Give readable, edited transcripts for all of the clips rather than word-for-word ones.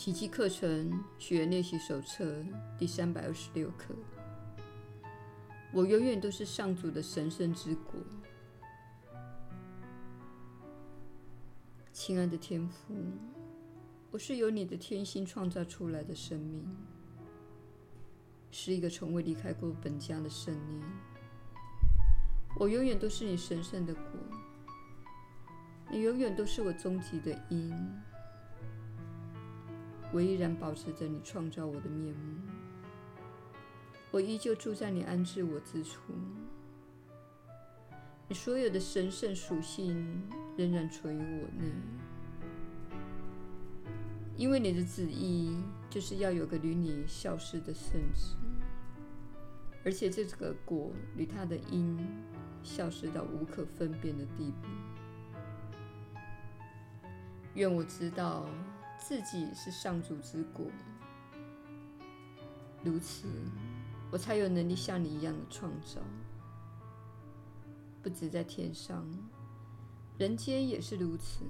奇迹课程学练习手册第326课。我永远都是上主的神圣之国。亲爱的天父，我是由你的天性创造出来的生命，是一个从未离开过本家的圣灵。我永远都是你神圣的国，你永远都是我终极的因。我依然保持着你创造我的面目，我依旧住在你安置我之处。你所有的神圣属性仍然存于我内，因为你的旨意就是要有个与你效事的圣子，而且这个果与它的因效事到无可分辨的地步。愿我知道自己是上主之果，如此我才有能力像你一样的创造，不只在天上，人间也是如此。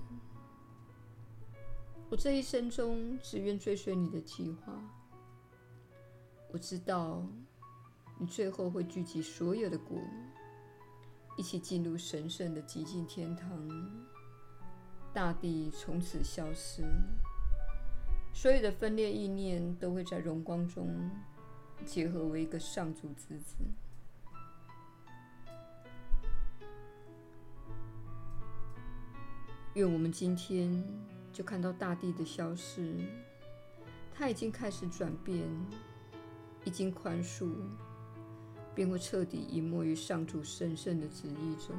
我这一生中只愿追随你的计划。我知道你最后会聚集所有的果，一起进入神圣的极尽天堂。大地从此消失，所有的分裂意念都会在荣光中结合为一个上主之子。愿我们今天就看到大地的消失，它已经开始转变，已经宽恕，便会彻底隐没于上主神圣的旨意中。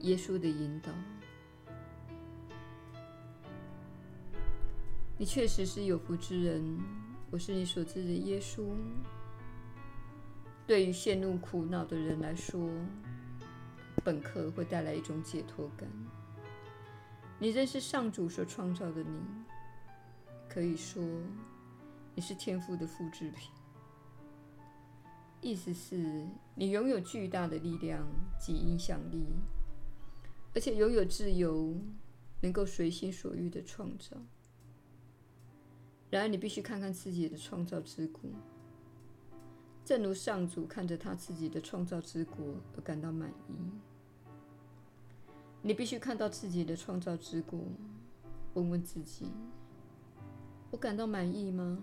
耶稣的引导，你确实是有福之人，我是你所知的耶稣。对于陷入苦恼的人来说，本课会带来一种解脱感。你认识上主所创造的你，可以说你是天父的复制品，意思是你拥有巨大的力量及影响力，而且拥有自由，能够随心所欲的创造。然而你必须看看自己的创造之果，正如上主看着他自己的创造之果而感到满意。你必须看到自己的创造之果，问问自己，我感到满意吗？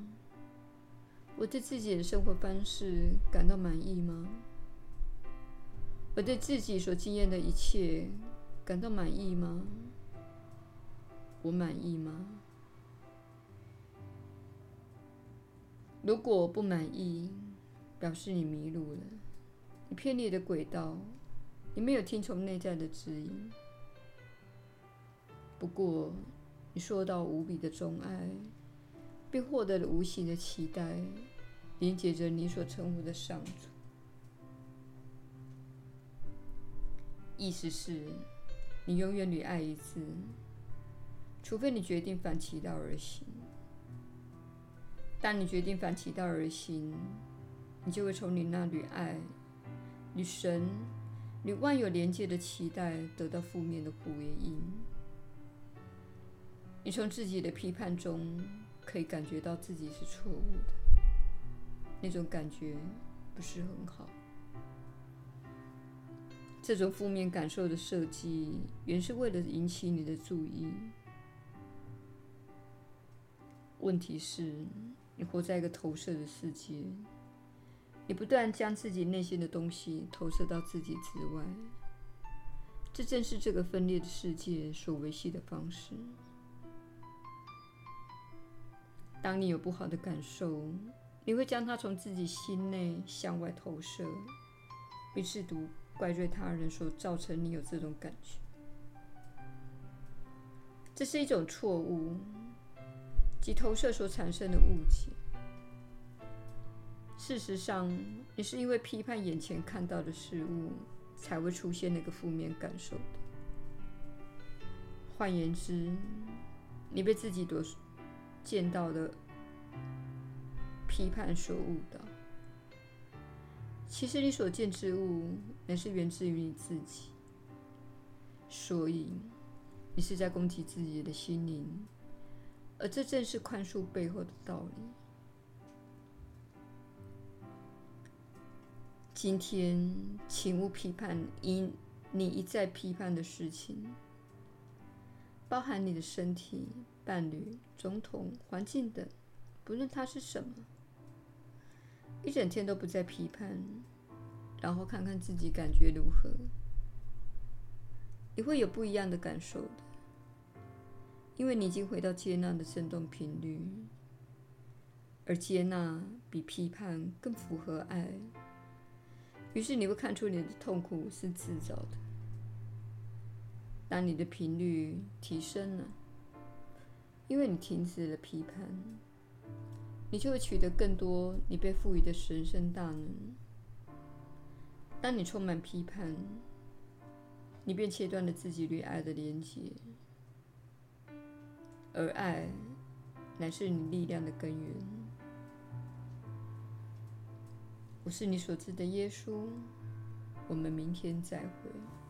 我对自己的生活方式感到满意吗？我对自己所经验的一切感到满意吗？我满意吗？如果我不满意，表示你迷路了，你偏离了轨道，你没有听从内在的指引。不过，你受到无比的钟爱，并获得了无形的期待，连接着你所称呼的上主。意思是，你永远与爱一致，除非你决定反其道而行。当你决定反其道而行，你就会从你那与爱、与神、与万有连接的期待得到负面的回应。你从自己的批判中可以感觉到自己是错误的，那种感觉不是很好。这种负面感受的设计原是为了引起你的注意。问题是，你活在一个投射的世界，你不断将自己内心的东西投射到自己之外。这正是这个分裂的世界所维系的方式。当你有不好的感受，你会将它从自己心内向外投射，并试图怪罪他人所造成你有这种感觉。这是一种错误，即投射所产生的误解。事实上，你是因为批判眼前看到的事物，才会出现那个负面感受的。换言之，你被自己所见到的批判所误导。其实你所见之物乃是源自于你自己，所以你是在攻击自己的心灵，而这正是宽恕背后的道理。今天请勿批判你一再批判的事情，包含你的身体、伴侣、总统、环境等，不论它是什么。一整天都不再批判，然后看看自己感觉如何，你会有不一样的感受的，因为你已经回到接纳的振动频率，而接纳比批判更符合爱。于是你会看出你的痛苦是自找的。当你的频率提升了，因为你停止了批判，你就会取得更多你被赋予的神圣大能。当你充满批判，你便切断了自己与爱的连结，而爱乃是你力量的根源。我是你所知的耶稣，我们明天再会。